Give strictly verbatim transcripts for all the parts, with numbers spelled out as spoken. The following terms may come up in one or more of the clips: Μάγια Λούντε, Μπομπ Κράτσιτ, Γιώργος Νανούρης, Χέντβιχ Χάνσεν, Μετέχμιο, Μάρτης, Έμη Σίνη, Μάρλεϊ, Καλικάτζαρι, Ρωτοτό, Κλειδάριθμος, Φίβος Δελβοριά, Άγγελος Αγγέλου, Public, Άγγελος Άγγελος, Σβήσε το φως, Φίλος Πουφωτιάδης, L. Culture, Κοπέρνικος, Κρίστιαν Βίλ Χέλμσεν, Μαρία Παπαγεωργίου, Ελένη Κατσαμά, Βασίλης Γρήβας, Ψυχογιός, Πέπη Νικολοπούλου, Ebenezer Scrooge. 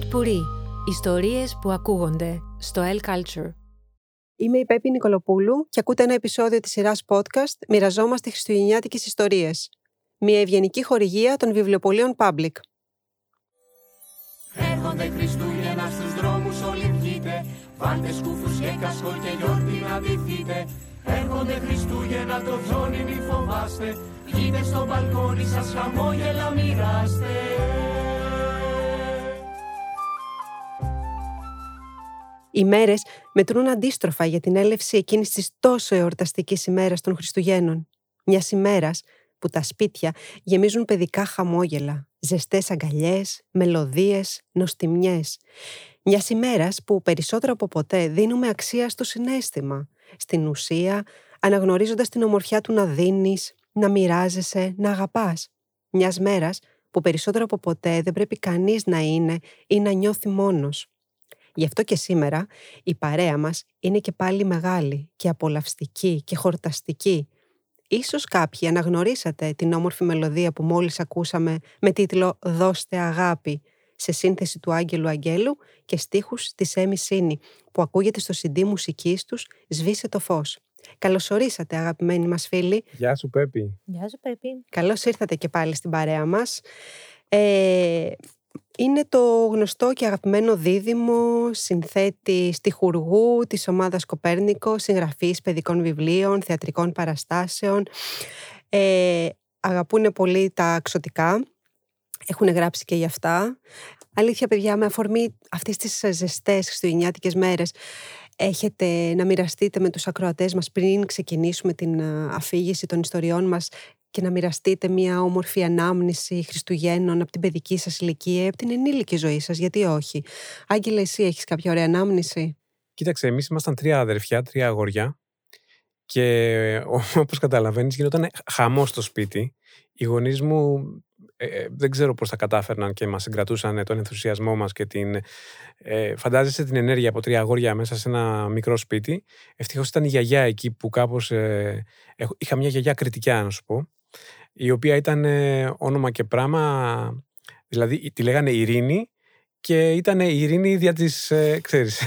Ποτπουρί. Ιστορίες που ακούγονται στο L. Culture. Είμαι η Πέπη Νικολοπούλου και ακούτε ένα επεισόδιο της σειράς podcast «Μοιραζόμαστε χριστουγεννιάτικες ιστορίες». Μια ευγενική χορηγία των βιβλιοπωλείων Public. Έρχονται Χριστούγεννα στους δρόμους όλοι βγείτε. Βάλτε σκούφους και κασκό και γιόρτι να ντυθείτε. Έρχονται Χριστούγεννα, το χιόνι μη φοβάστε. Βγείτε στο μπαλκόνι σας, χαμόγελα μοιράστε. Οι μέρες μετρούν αντίστροφα για την έλευση εκείνης της τόσο εορταστικής ημέρας των Χριστουγέννων. Μιας ημέρας που τα σπίτια γεμίζουν παιδικά χαμόγελα, ζεστές αγκαλιές, μελωδίες, νοστιμιές. Μιας ημέρας που περισσότερο από ποτέ δίνουμε αξία στο συναίσθημα, στην ουσία, αναγνωρίζοντας την ομορφιά του να δίνεις, να μοιράζεσαι, να αγαπάς. Μιας μέρας που περισσότερο από ποτέ δεν πρέπει κανείς να είναι ή να νιώθει μόνος. Γι' αυτό και σήμερα η παρέα μας είναι και πάλι μεγάλη και απολαυστική και χορταστική. Ίσως κάποιοι αναγνωρίσατε την όμορφη μελωδία που μόλις ακούσαμε με τίτλο «Δώστε αγάπη» σε σύνθεση του Άγγελου Αγγέλου και στίχους της Έμη Σίνη που ακούγεται στο σι ντι μουσικής τους «Σβήσε το φως». Καλωσορίσατε αγαπημένοι μας φίλοι. Γεια σου Πέπη. Γεια σου Πέπη. Καλώς ήρθατε και πάλι στην παρέα μας. Ε... Είναι το γνωστό και αγαπημένο δίδυμο, συνθέτη στιχουργού της ομάδας Κοπέρνικο, συγγραφής παιδικών βιβλίων, θεατρικών παραστάσεων. Ε, αγαπούνε πολύ τα ξωτικά, έχουν γράψει και για αυτά. Αλήθεια παιδιά, με αφορμή αυτές τις ζεστές χριστουγεννιάτικες μέρες, έχετε να μοιραστείτε με τους ακροατές μας πριν ξεκινήσουμε την αφήγηση των ιστοριών μας και να μοιραστείτε μια όμορφη ανάμνηση Χριστουγέννων από την παιδική σας ηλικία, από την ενήλικη ζωή σας, γιατί όχι. Άγγελε, εσύ έχεις κάποια ωραία ανάμνηση? Κοίταξε, εμείς ήμασταν τρία αδερφιά, τρία αγόρια και όπως καταλαβαίνεις γινόταν χαμός στο σπίτι. Οι γονείς μου ε, δεν ξέρω πώς τα κατάφερναν και μας συγκρατούσαν τον ενθουσιασμό μας και την, ε, φαντάζεσαι την ενέργεια από τρία αγόρια μέσα σε ένα μικρό σπίτι. Ευτυχώς ήταν η γιαγιά εκεί που κάπως ε, ε, είχα μια γιαγιά κριτικιά να σου πω, η οποία ήταν ε, όνομα και πράμα, δηλαδή τη λέγανε Ειρήνη και ήταν η Ειρήνη δια της, ε, ξέρεις,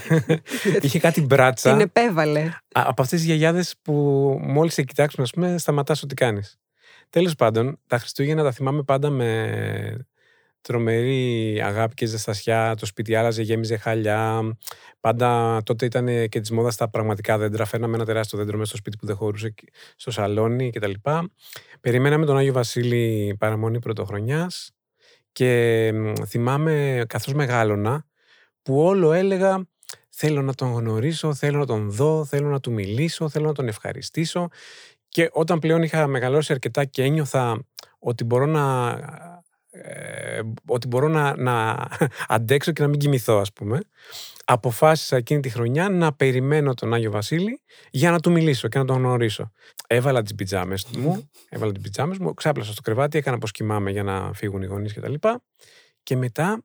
είχε κάτι μπράτσα. Την επέβαλε. Α, από αυτές τις γιαγιάδες που μόλις σε κοιτάξουν, ας πούμε, σταματάς ό,τι κάνεις. Τέλος πάντων, τα Χριστούγεννα τα θυμάμαι πάντα με τρομερή αγάπη και ζεστασιά, το σπίτι άλλαζε, γέμιζε χαλιά. Πάντα τότε ήταν και της μόδας τα πραγματικά δέντρα. Φέρναμε ένα τεράστιο δέντρο μέσα στο σπίτι που δεν χωρούσε στο σαλόνι κτλ. Περιμέναμε τον Άγιο Βασίλη παραμονή πρωτοχρονιάς και θυμάμαι καθώς μεγάλωνα που όλο έλεγα θέλω να τον γνωρίσω, θέλω να τον δω, θέλω να του μιλήσω, θέλω να τον ευχαριστήσω. Και όταν πλέον είχα μεγαλώσει αρκετά και ένιωθα ότι μπορώ να, ε, ότι μπορώ να, να αντέξω και να μην κοιμηθώ, ας πούμε, αποφάσισα εκείνη τη χρονιά να περιμένω τον Άγιο Βασίλη για να του μιλήσω και να τον γνωρίσω. Έβαλα τις πιτζάμες μου, έβαλα τις πιτζάμες μου, ξάπλασα στο κρεβάτι, έκανα πως κοιμάμαι για να φύγουν οι γονείς κτλ. Και μετά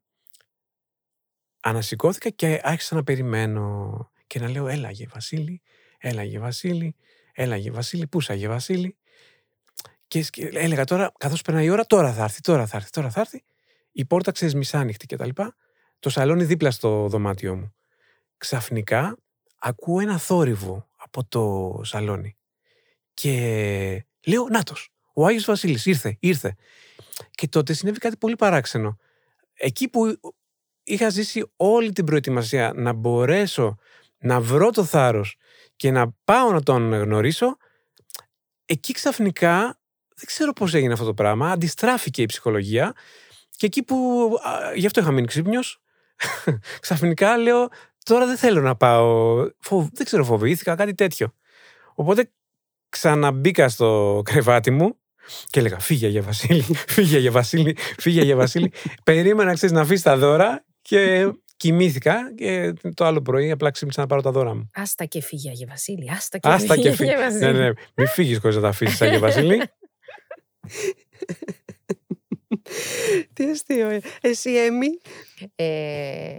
ανασηκώθηκα και άρχισα να περιμένω και να λέω έλα Άγιε Βασίλη, έλα Άγιε Βασίλη. Έλα Αγιε Βασίλη, πού είσαι Αγιε Βασίλη? Και έλεγα τώρα, καθώς περνάει η ώρα, τώρα θα έρθει, τώρα θα έρθει, τώρα θα έρθει. Η πόρτα ξέρεις μισάνοιχτη και τα λοιπά. Το σαλόνι δίπλα στο δωμάτιό μου. Ξαφνικά ακούω ένα θόρυβο από το σαλόνι. Και λέω, νάτος, ο Άγιος Βασίλης ήρθε, ήρθε. Και τότε συνέβη κάτι πολύ παράξενο. Εκεί που είχα ζήσει όλη την προετοιμασία να μπορέσω να βρω το θάρρος και να πάω να τον γνωρίσω, εκεί ξαφνικά, δεν ξέρω πώς έγινε αυτό το πράγμα, αντιστράφηκε η ψυχολογία και εκεί που, α, γι' αυτό είχα μείνει ξύπνιος, ξαφνικά λέω, τώρα δεν θέλω να πάω, Φοβ, δεν ξέρω φοβήθηκα, κάτι τέτοιο. Οπότε ξαναμπήκα στο κρεβάτι μου και έλεγα, φύγε για Βασίλη, φύγε για Βασίλη, φύγε για Βασίλη, περίμενα ξέρεις να αφήσεις τα δώρα και... Κοιμήθηκα και το άλλο πρωί απλά ξύπνησα να πάρω τα δώρα μου. Άστα και φύγε Αγιε Βασίλη, άστα και άστα φύγε, φύγε. Αγιε Βασίλη. Ναι, ναι, μην φύγεις χωρίς να τα αφήσεις Αγιε Βασίλη. Τι αστείο, εσύ Έμη? Ε,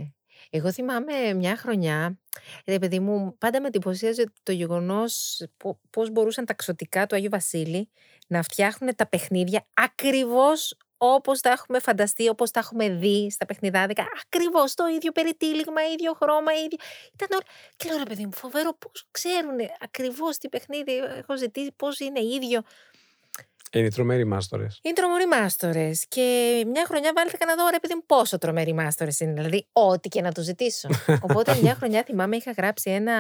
εγώ θυμάμαι μια χρονιά, ρε παιδί μου, πάντα με εντυπωσίαζε το γεγονός πώς μπορούσαν τα ξωτικά του Αγίου Βασίλη να φτιάχνουν τα παιχνίδια ακριβώς όπως τα έχουμε φανταστεί, όπως τα έχουμε δει στα παιχνιδάδικα. Ακριβώς το ίδιο περιτύλιγμα, ίδιο χρώμα, ίδιο. Ήταν όλα. Και λέω, ρε παιδί μου, φοβερό πώς ξέρουν ακριβώς τι παιχνίδι έχω ζητήσει, πώς είναι ίδιο. Είναι τρομεροί μάστορες. Είναι τρομεροί μάστορες. Και μια χρονιά βάλθηκα να δω, ρε παιδί μου, πόσο τρομεροί μάστορες είναι. Δηλαδή, ό,τι και να το ζητήσω. Οπότε, μια χρονιά θυμάμαι, είχα γράψει ένα.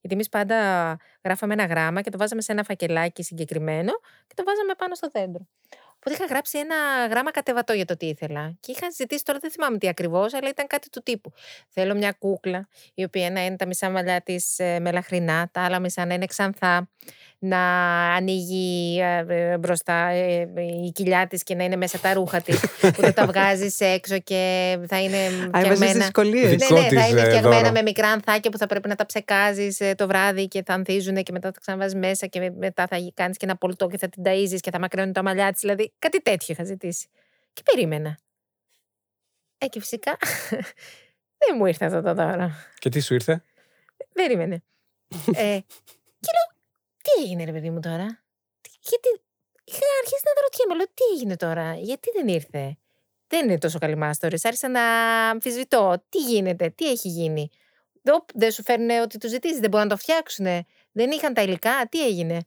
Γιατί εμείς πάντα γράφαμε ένα γράμμα και το βάζαμε σε ένα φακελάκι συγκεκριμένο και το βάζαμε πάνω στο δέντρο. Οπότε είχα γράψει ένα γράμμα κατεβατό για το τι ήθελα. Και είχα ζητήσει, τώρα δεν θυμάμαι τι ακριβώς, αλλά ήταν κάτι του τύπου. Θέλω μια κούκλα, η οποία να είναι τα μισά μαλλιά της μελαχρινά, τα άλλα μισά να είναι ξανθά, να ανοίγει μπροστά η κοιλιά της και να είναι μέσα τα ρούχα της, που θα τα βγάζεις έξω και θα είναι φτιαγμένα. Ναι, ναι, θα είναι φτιαγμένα με μικρά ανθάκια που θα πρέπει να τα ψεκάζεις το βράδυ και θα ανθίζουν και μετά θα ξαναβάζεις μέσα και μετά θα κάνεις και ένα πολτό και θα την ταΐζεις και θα μακραίνουν τα μαλλιά της. Δηλαδή κάτι τέτοιο είχα ζητήσει. Και περίμενα. Ε, και φυσικά δεν μου ήρθε αυτό το δώρο. Και τι σου ήρθε? Περίμενε. ε, και λέω, τι έγινε ρε παιδί μου τώρα? Γιατί είχα αρχίσει να ρωτιέμαι, λέω, τι έγινε τώρα? Γιατί δεν ήρθε? Δεν είναι τόσο καλή μάστορες. Άρχισα να αμφισβητώ. Τι γίνεται, τι έχει γίνει? Δεν σου φέρνουν ότι του ζητήσει, δεν μπορούν να το φτιάξουν. Δεν είχαν τα υλικά, τι έγινε?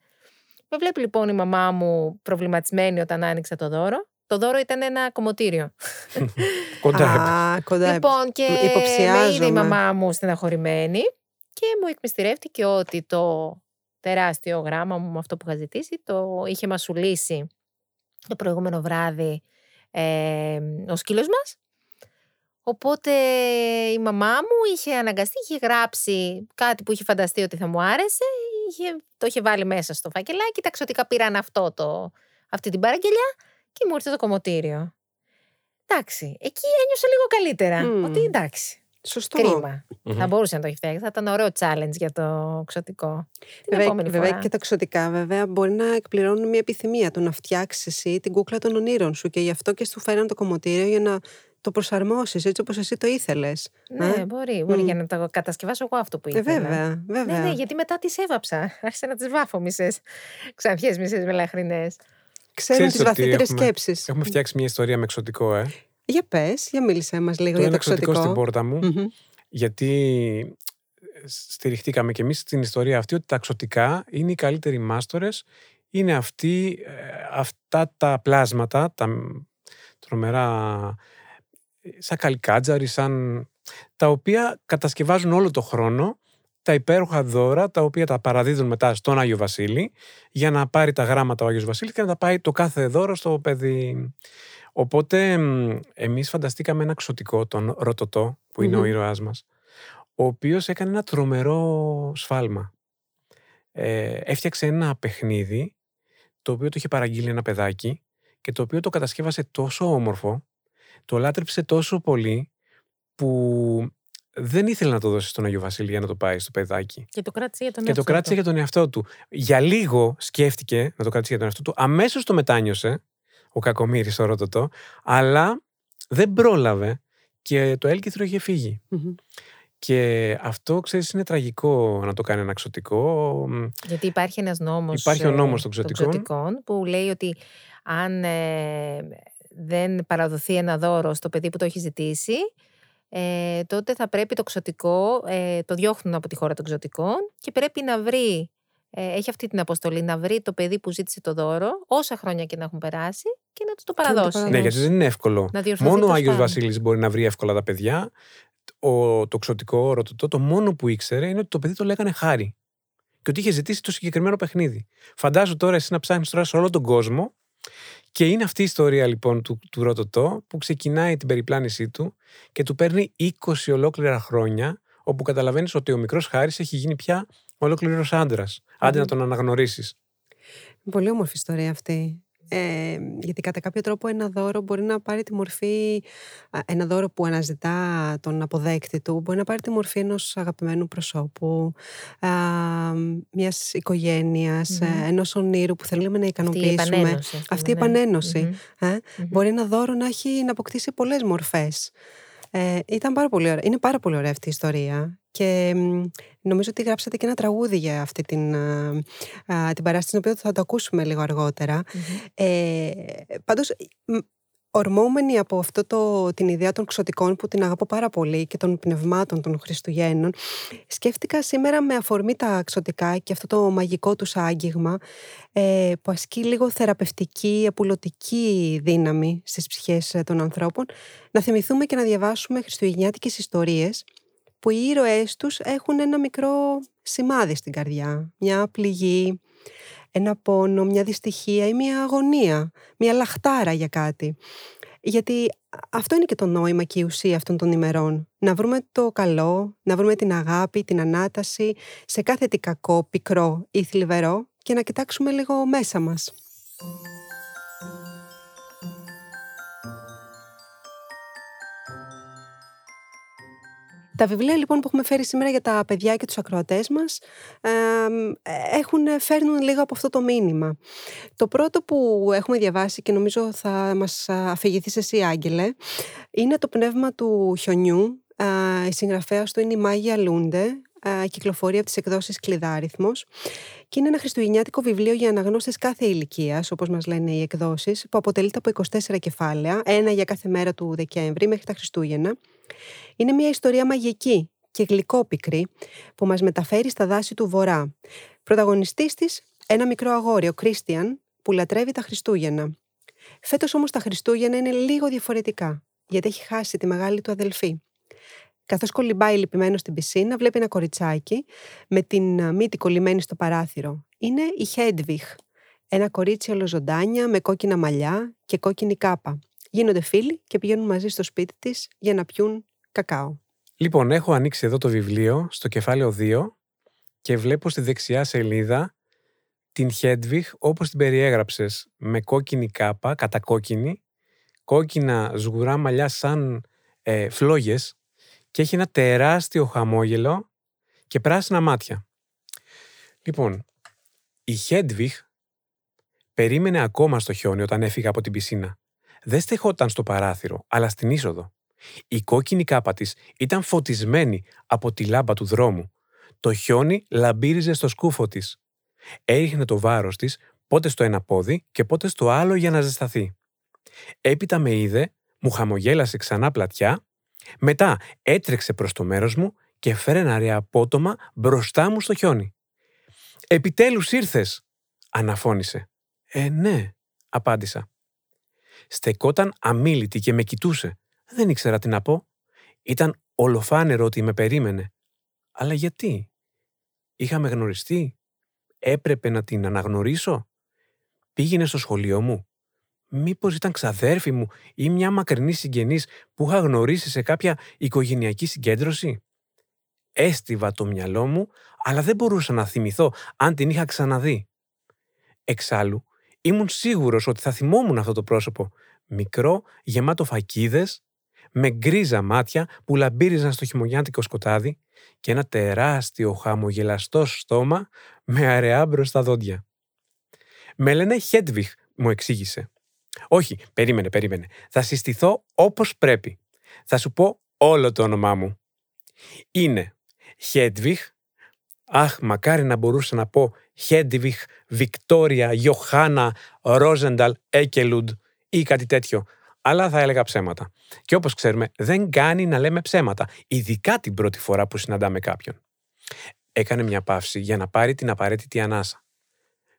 Με βλέπει λοιπόν η μαμά μου προβληματισμένη όταν άνοιξα το δώρο. Το δώρο ήταν ένα κομμωτήριο. Κοντά. Λοιπόν, και με είδε η μαμά μου στεναχωρημένη και μου εκμυστηρεύτηκε ότι το τεράστιο γράμμα μου, αυτό που είχα ζητήσει, το είχε μασουλήσει το προηγούμενο βράδυ ε, ο σκύλος μας. Οπότε η μαμά μου είχε αναγκαστεί, είχε γράψει κάτι που είχε φανταστεί ότι θα μου άρεσε, είχε, το είχε βάλει μέσα στο φακελάκι, κοίταξε ότι πήραν αυτό το, αυτή την παραγγελιά και μου ήρθε το κομμωτήριο. Εντάξει, εκεί ένιωσα λίγο καλύτερα, mm. ότι εντάξει. Σωστό. Κρίμα. Mm-hmm. Θα μπορούσε να το έχει φτιάξει. Θα ήταν ωραίο challenge για το ξωτικό. Βέβαια, βέβαια και τα ξωτικά, βέβαια, μπορεί να εκπληρώνουν μια επιθυμία. Το να φτιάξει εσύ την κούκλα των ονείρων σου. Και γι' αυτό και σου φέραν το κομμωτήριο για να το προσαρμόσεις έτσι όπως εσύ το ήθελες. Ναι, α? μπορεί. Μπορεί mm. για να το κατασκευάσω εγώ αυτό που ήθελα. Ε, βέβαια, βέβαια. Ναι, ναι, γιατί μετά τις έβαψα. Άρχισα να τις βάφω μισές ξανθιές, μισές μελαχρινές. Ξέρουν τις βαθύτερες σκέψεις. Έχουμε φτιάξει μια ιστορία με ξωτικό, ε. Για πες, για μίλησέ μας λίγο το για το εξωτικό. Το εξωτικό στην πόρτα μου, mm-hmm. γιατί στηριχτήκαμε κι εμείς στην ιστορία αυτή ότι τα εξωτικά είναι οι καλύτεροι μάστορες, είναι αυτοί, αυτά τα πλάσματα, τα τρομερά, σαν καλικάτζαρι, σαν, τα οποία κατασκευάζουν όλο το χρόνο τα υπέροχα δώρα, τα οποία τα παραδίδουν μετά στον Άγιο Βασίλη, για να πάρει τα γράμματα ο Άγιος Βασίλης και να τα πάει το κάθε δώρο στο παιδί. Οπότε εμείς φανταστήκαμε ένα ξωτικό, τον Ρωτοτό, που είναι mm-hmm. ο ήρωάς μας, ο οποίος έκανε ένα τρομερό σφάλμα. Ε, έφτιαξε ένα παιχνίδι, το οποίο το είχε παραγγείλει ένα παιδάκι και το οποίο το κατασκεύασε τόσο όμορφο, το λάτρεψε τόσο πολύ, που δεν ήθελε να το δώσει στον Άγιο Βασίλη για να το πάει στο παιδάκι. Και το κράτησε για τον, και το κράτησε για τον εαυτό του. Για λίγο σκέφτηκε να το κράτησε για τον εαυτό του, αμέσως το μετάνιωσε, ο κακομοίρης ο Ρωτοτό, αλλά δεν πρόλαβε και το έλκυθρο είχε φύγει. Mm-hmm. Και αυτό, ξέρεις, είναι τραγικό να το κάνει ένα ξωτικό. Γιατί υπάρχει ένας νόμος, υπάρχει ο νόμος των ξωτικών, των ξωτικών που λέει ότι αν ε, δεν παραδοθεί ένα δώρο στο παιδί που το έχει ζητήσει, ε, τότε θα πρέπει το ξωτικό, ε, το διώχνουν από τη χώρα των ξωτικών και πρέπει να βρει, έχει αυτή την αποστολή, να βρει το παιδί που ζήτησε το δώρο, όσα χρόνια και να έχουν περάσει, και να του το παραδώσει. Ναι, γιατί δεν είναι εύκολο. Μόνο ο Άγιος Βασίλης μπορεί να βρει εύκολα τα παιδιά. Ο, το ξωτικό Ρωτοτό, το μόνο που ήξερε είναι ότι το παιδί το λέγανε Χάρη. Και ότι είχε ζητήσει το συγκεκριμένο παιχνίδι. Φαντάζομαι τώρα εσύ να ψάχνεις τώρα σε όλο τον κόσμο. Και είναι αυτή η ιστορία λοιπόν του, του Ρωτοτό, που ξεκινάει την περιπλάνησή του και του παίρνει είκοσι ολόκληρα χρόνια, όπου καταλαβαίνεις ότι ο μικρός Χάρης έχει γίνει πια ολόκληρος άντρας. Άντε mm. να τον αναγνωρίσεις. Πολύ όμορφη ιστορία αυτή. Ε, γιατί κατά κάποιο τρόπο ένα δώρο μπορεί να πάρει τη μορφή, ένα δώρο που αναζητά τον αποδέκτη του, μπορεί να πάρει τη μορφή ενός αγαπημένου προσώπου, α, μιας οικογένειας, mm-hmm. ενός ονείρου που θέλουμε να ικανοποιήσουμε. Αυτή η επανένωση. Αυτή η επανένωση mm-hmm. Ε, mm-hmm. μπορεί ένα δώρο να, έχει, να αποκτήσει πολλές μορφές. Ε, ήταν πάρα πολύ ωραία. Είναι πάρα πολύ ωραία αυτή η ιστορία και νομίζω ότι γράψατε και ένα τραγούδι για αυτή την, α, την παράσταση, την οποία θα το ακούσουμε λίγο αργότερα. Mm-hmm. Ε, πάντως Ορμόμενοι από αυτό το, την ιδέα των ξωτικών που την αγαπώ πάρα πολύ και των πνευμάτων των Χριστουγέννων, σκέφτηκα σήμερα με αφορμή τα ξωτικά και αυτό το μαγικό τους άγγιγμα ε, που ασκεί λίγο θεραπευτική, επουλωτική δύναμη στις ψυχές των ανθρώπων, να θυμηθούμε και να διαβάσουμε χριστουγεννιάτικες ιστορίες που οι ήρωές τους έχουν ένα μικρό σημάδι στην καρδιά, μια πληγή, ένα πόνο, μια δυστυχία ή μια αγωνία, μια λαχτάρα για κάτι. Γιατί αυτό είναι και το νόημα και η ουσία αυτών των ημερών. Να βρούμε το καλό, να βρούμε την αγάπη, την ανάταση σε κάθε τι κακό, πικρό ή θλιβερό και να κοιτάξουμε λίγο μέσα μας. Τα βιβλία λοιπόν που έχουμε φέρει σήμερα για τα παιδιά και τους ακροατές μας ε, έχουν, φέρνουν λίγο από αυτό το μήνυμα. Το πρώτο που έχουμε διαβάσει και νομίζω θα μας αφηγηθείς εσύ, Άγγελε, είναι το πνεύμα του χιονιού. Ε, η συγγραφέας του είναι η Μάγια Λούντε, ε, κυκλοφορεί από τις εκδόσεις Κλειδάριθμος και είναι ένα χριστουγεννιάτικο βιβλίο για αναγνώστες κάθε ηλικίας, όπως μας λένε οι εκδόσεις, που αποτελείται από είκοσι τέσσερα κεφάλαια, ένα για κάθε μέρα του Δεκέμβρη μέχρι τα Χριστούγεννα. Είναι μια ιστορία μαγική και γλυκόπικρη που μας μεταφέρει στα δάση του Βορρά. Πρωταγωνιστής της ένα μικρό αγόρι, ο Κρίστιαν, που λατρεύει τα Χριστούγεννα. Φέτος όμως τα Χριστούγεννα είναι λίγο διαφορετικά, γιατί έχει χάσει τη μεγάλη του αδελφή. Καθώς κολυμπάει λυπημένο στην πισίνα, βλέπει ένα κοριτσάκι με την μύτη κολλημένη στο παράθυρο. Είναι η Χέντβιχ, ένα κορίτσι ολοζοντάνια με κόκκινα μαλλιά και κόκκινη κάπα. Γίνονται φίλοι και πηγαίνουν μαζί στο σπίτι της για να πιούν κακάο. Λοιπόν, έχω ανοίξει εδώ το βιβλίο στο κεφάλαιο δύο και βλέπω στη δεξιά σελίδα την Χέντβιχ όπως την περιέγραψες, με κόκκινη κάπα, κατακόκκινη, κόκκινα σγουρά μαλλιά σαν ε, φλόγες και έχει ένα τεράστιο χαμόγελο και πράσινα μάτια. Λοιπόν, η Χέντβιχ περίμενε ακόμα στο χιόνι όταν έφυγα από την πισίνα. Δεν στεκόταν στο παράθυρο, αλλά στην είσοδο. Η κόκκινη κάπα της ήταν φωτισμένη από τη λάμπα του δρόμου. Το χιόνι λαμπύριζε στο σκούφο της. Έριχνε το βάρος της πότε στο ένα πόδι και πότε στο άλλο για να ζεσταθεί. Έπειτα με είδε, μου χαμογέλασε ξανά πλατιά, μετά έτρεξε προς το μέρος μου και φρέναρε απότομα μπροστά μου στο χιόνι. «Επιτέλους ήρθες!» αναφώνησε. «Ε, ναι», απάντησα. Στεκόταν αμίλητη και με κοιτούσε. Δεν ήξερα τι να πω. Ήταν ολοφάνερο ότι με περίμενε. Αλλά γιατί? Είχαμε γνωριστεί? Έπρεπε να την αναγνωρίσω? Πήγαινε στο σχολείο μου. Μήπως ήταν ξαδέρφη μου ή μια μακρινή συγγενής που είχα γνωρίσει σε κάποια οικογενειακή συγκέντρωση? Έστιβα το μυαλό μου, αλλά δεν μπορούσα να θυμηθώ αν την είχα ξαναδεί. Εξάλλου, ήμουν σίγουρος ότι θα θυμόμουν αυτό το πρόσωπο. Μικρό, γεμάτο φακίδες, με γκρίζα μάτια που λαμπύριζαν στο χειμωνιάτικο σκοτάδι και ένα τεράστιο χαμογελαστό στόμα με αραιά μπροστά δόντια. «Με λένε Χέντβιχ», μου εξήγησε. «Όχι, περίμενε, περίμενε. Θα συστηθώ όπως πρέπει. Θα σου πω όλο το όνομά μου. Είναι Χέντβιχ. Αχ, μακάρι να μπορούσα να πω Χέντβιχ, Βικτόρια, Ιωχάνα, Ρόζενταλ, Έκελουντ ή κάτι τέτοιο. Αλλά θα έλεγα ψέματα. Και όπως ξέρουμε, δεν κάνει να λέμε ψέματα, ειδικά την πρώτη φορά που συναντάμε κάποιον. Έκανε μια παύση για να πάρει την απαραίτητη ανάσα.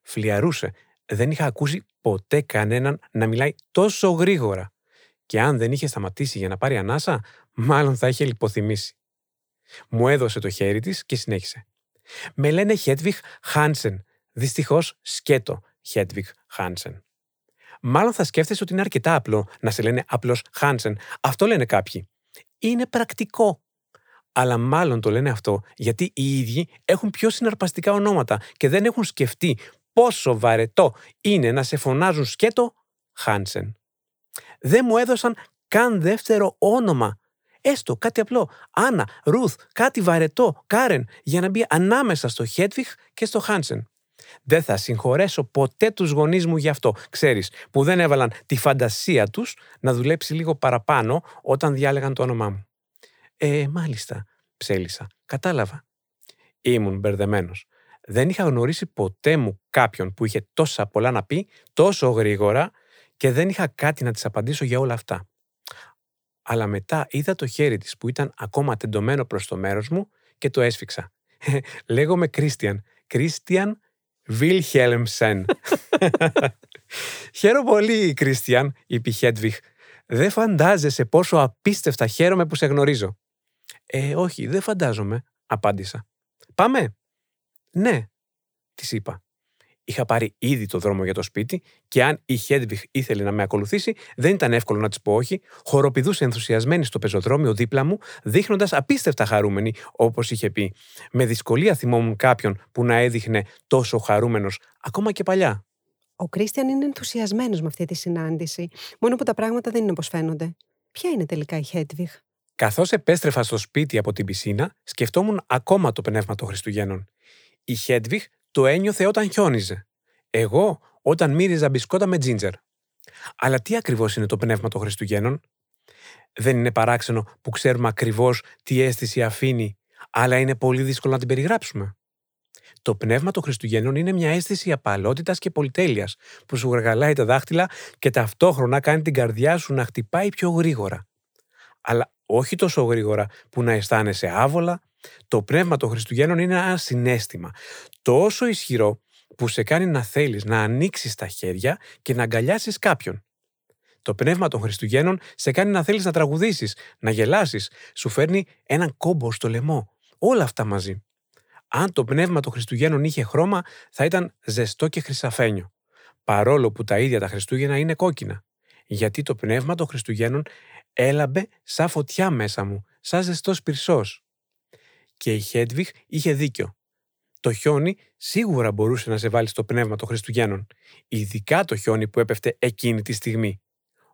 Φλιαρούσε. Δεν είχα ακούσει ποτέ κανέναν να μιλάει τόσο γρήγορα. Και αν δεν είχε σταματήσει για να πάρει ανάσα, μάλλον θα είχε λιποθυμήσει. Μου έδωσε το χέρι της και συνέχισε. «Με λένε Χέντβιχ Χάνσεν. Δυστυχώς σκέτο Χέντβιχ Χάνσεν. Μάλλον θα σκέφτεσαι ότι είναι αρκετά απλό να σε λένε απλώς Χάνσεν. Αυτό λένε κάποιοι. Είναι πρακτικό. Αλλά μάλλον το λένε αυτό γιατί οι ίδιοι έχουν πιο συναρπαστικά ονόματα και δεν έχουν σκεφτεί πόσο βαρετό είναι να σε φωνάζουν σκέτο Χάνσεν. Δεν μου έδωσαν καν δεύτερο όνομα. Έστω κάτι απλό, Άννα, Ρουθ, κάτι βαρετό, Κάρεν, για να μπει ανάμεσα στο Χέντβιχ και στο Χάνσεν. Δεν θα συγχωρέσω ποτέ τους γονείς μου γι' αυτό, ξέρεις, που δεν έβαλαν τη φαντασία τους να δουλέψει λίγο παραπάνω όταν διάλεγαν το όνομά μου». «Ε, μάλιστα», ψέλισα, «κατάλαβα». Ήμουν μπερδεμένος. Δεν είχα γνωρίσει ποτέ μου κάποιον που είχε τόσα πολλά να πει, τόσο γρήγορα και δεν είχα κάτι να της απαντήσω για όλα αυτά. Αλλά μετά είδα το χέρι της που ήταν ακόμα τεντωμένο προς το μέρος μου και το έσφιξα. Λέγομαι Κρίστιαν. Κρίστιαν Βίλ Χέλμσεν. Χαίρομαι πολύ, Κρίστιαν, είπε η Χέντβιχ. Δεν φαντάζεσαι πόσο απίστευτα χαίρομαι που σε γνωρίζω. Ε, όχι, δεν φαντάζομαι, απάντησα. Πάμε. Ναι, της είπα. Είχα πάρει ήδη το δρόμο για το σπίτι και αν η Χέντβιχ ήθελε να με ακολουθήσει, δεν ήταν εύκολο να της πω όχι. Χοροπηδούσε ενθουσιασμένη στο πεζοδρόμιο δίπλα μου, δείχνοντας απίστευτα χαρούμενη, όπως είχε πει. Με δυσκολία θυμόμουν κάποιον που να έδειχνε τόσο χαρούμενος, ακόμα και παλιά. Ο Κρίστιαν είναι ενθουσιασμένος με αυτή τη συνάντηση, μόνο που τα πράγματα δεν είναι όπως φαίνονται. Ποια είναι τελικά η Χέντβιχ? Καθώς επέστρεφα στο σπίτι από την πισίνα, σκεφτόμουν ακόμα το πνεύμα των Χριστουγέννων. Η Χέντβιχ το ένιωθε όταν χιόνιζε. Εγώ όταν μύριζα μπισκότα με τζίντζερ. Αλλά τι ακριβώς είναι το πνεύμα των Χριστουγέννων? Δεν είναι παράξενο που ξέρουμε ακριβώς τι αίσθηση αφήνει, αλλά είναι πολύ δύσκολο να την περιγράψουμε. Το πνεύμα των Χριστουγέννων είναι μια αίσθηση απαλότητας και πολυτέλειας που σου γαργαλάει τα δάχτυλα και ταυτόχρονα κάνει την καρδιά σου να χτυπάει πιο γρήγορα. Αλλά όχι τόσο γρήγορα που να αισθάνεσαι άβολα. Το πνεύμα των Χριστουγέννων είναι ένα συναίσθημα τόσο ισχυρό που σε κάνει να θέλεις να ανοίξεις τα χέρια και να αγκαλιάσεις κάποιον. Το πνεύμα των Χριστουγέννων σε κάνει να θέλεις να τραγουδήσεις, να γελάσεις, σου φέρνει έναν κόμπο στο λαιμό. Όλα αυτά μαζί. Αν το πνεύμα των Χριστουγέννων είχε χρώμα, θα ήταν ζεστό και χρυσαφένιο. Παρόλο που τα ίδια τα Χριστούγεννα είναι κόκκινα. Γιατί το πνεύμα των Χριστουγέννων έλαμπε σαν φωτιά μέσα μου, σαν ζεστός πυρσός. Και η Χέντβιχ είχε δίκιο. Το χιόνι σίγουρα μπορούσε να σε βάλει στο πνεύμα των Χριστουγέννων. Ειδικά το χιόνι που έπεφτε εκείνη τη στιγμή.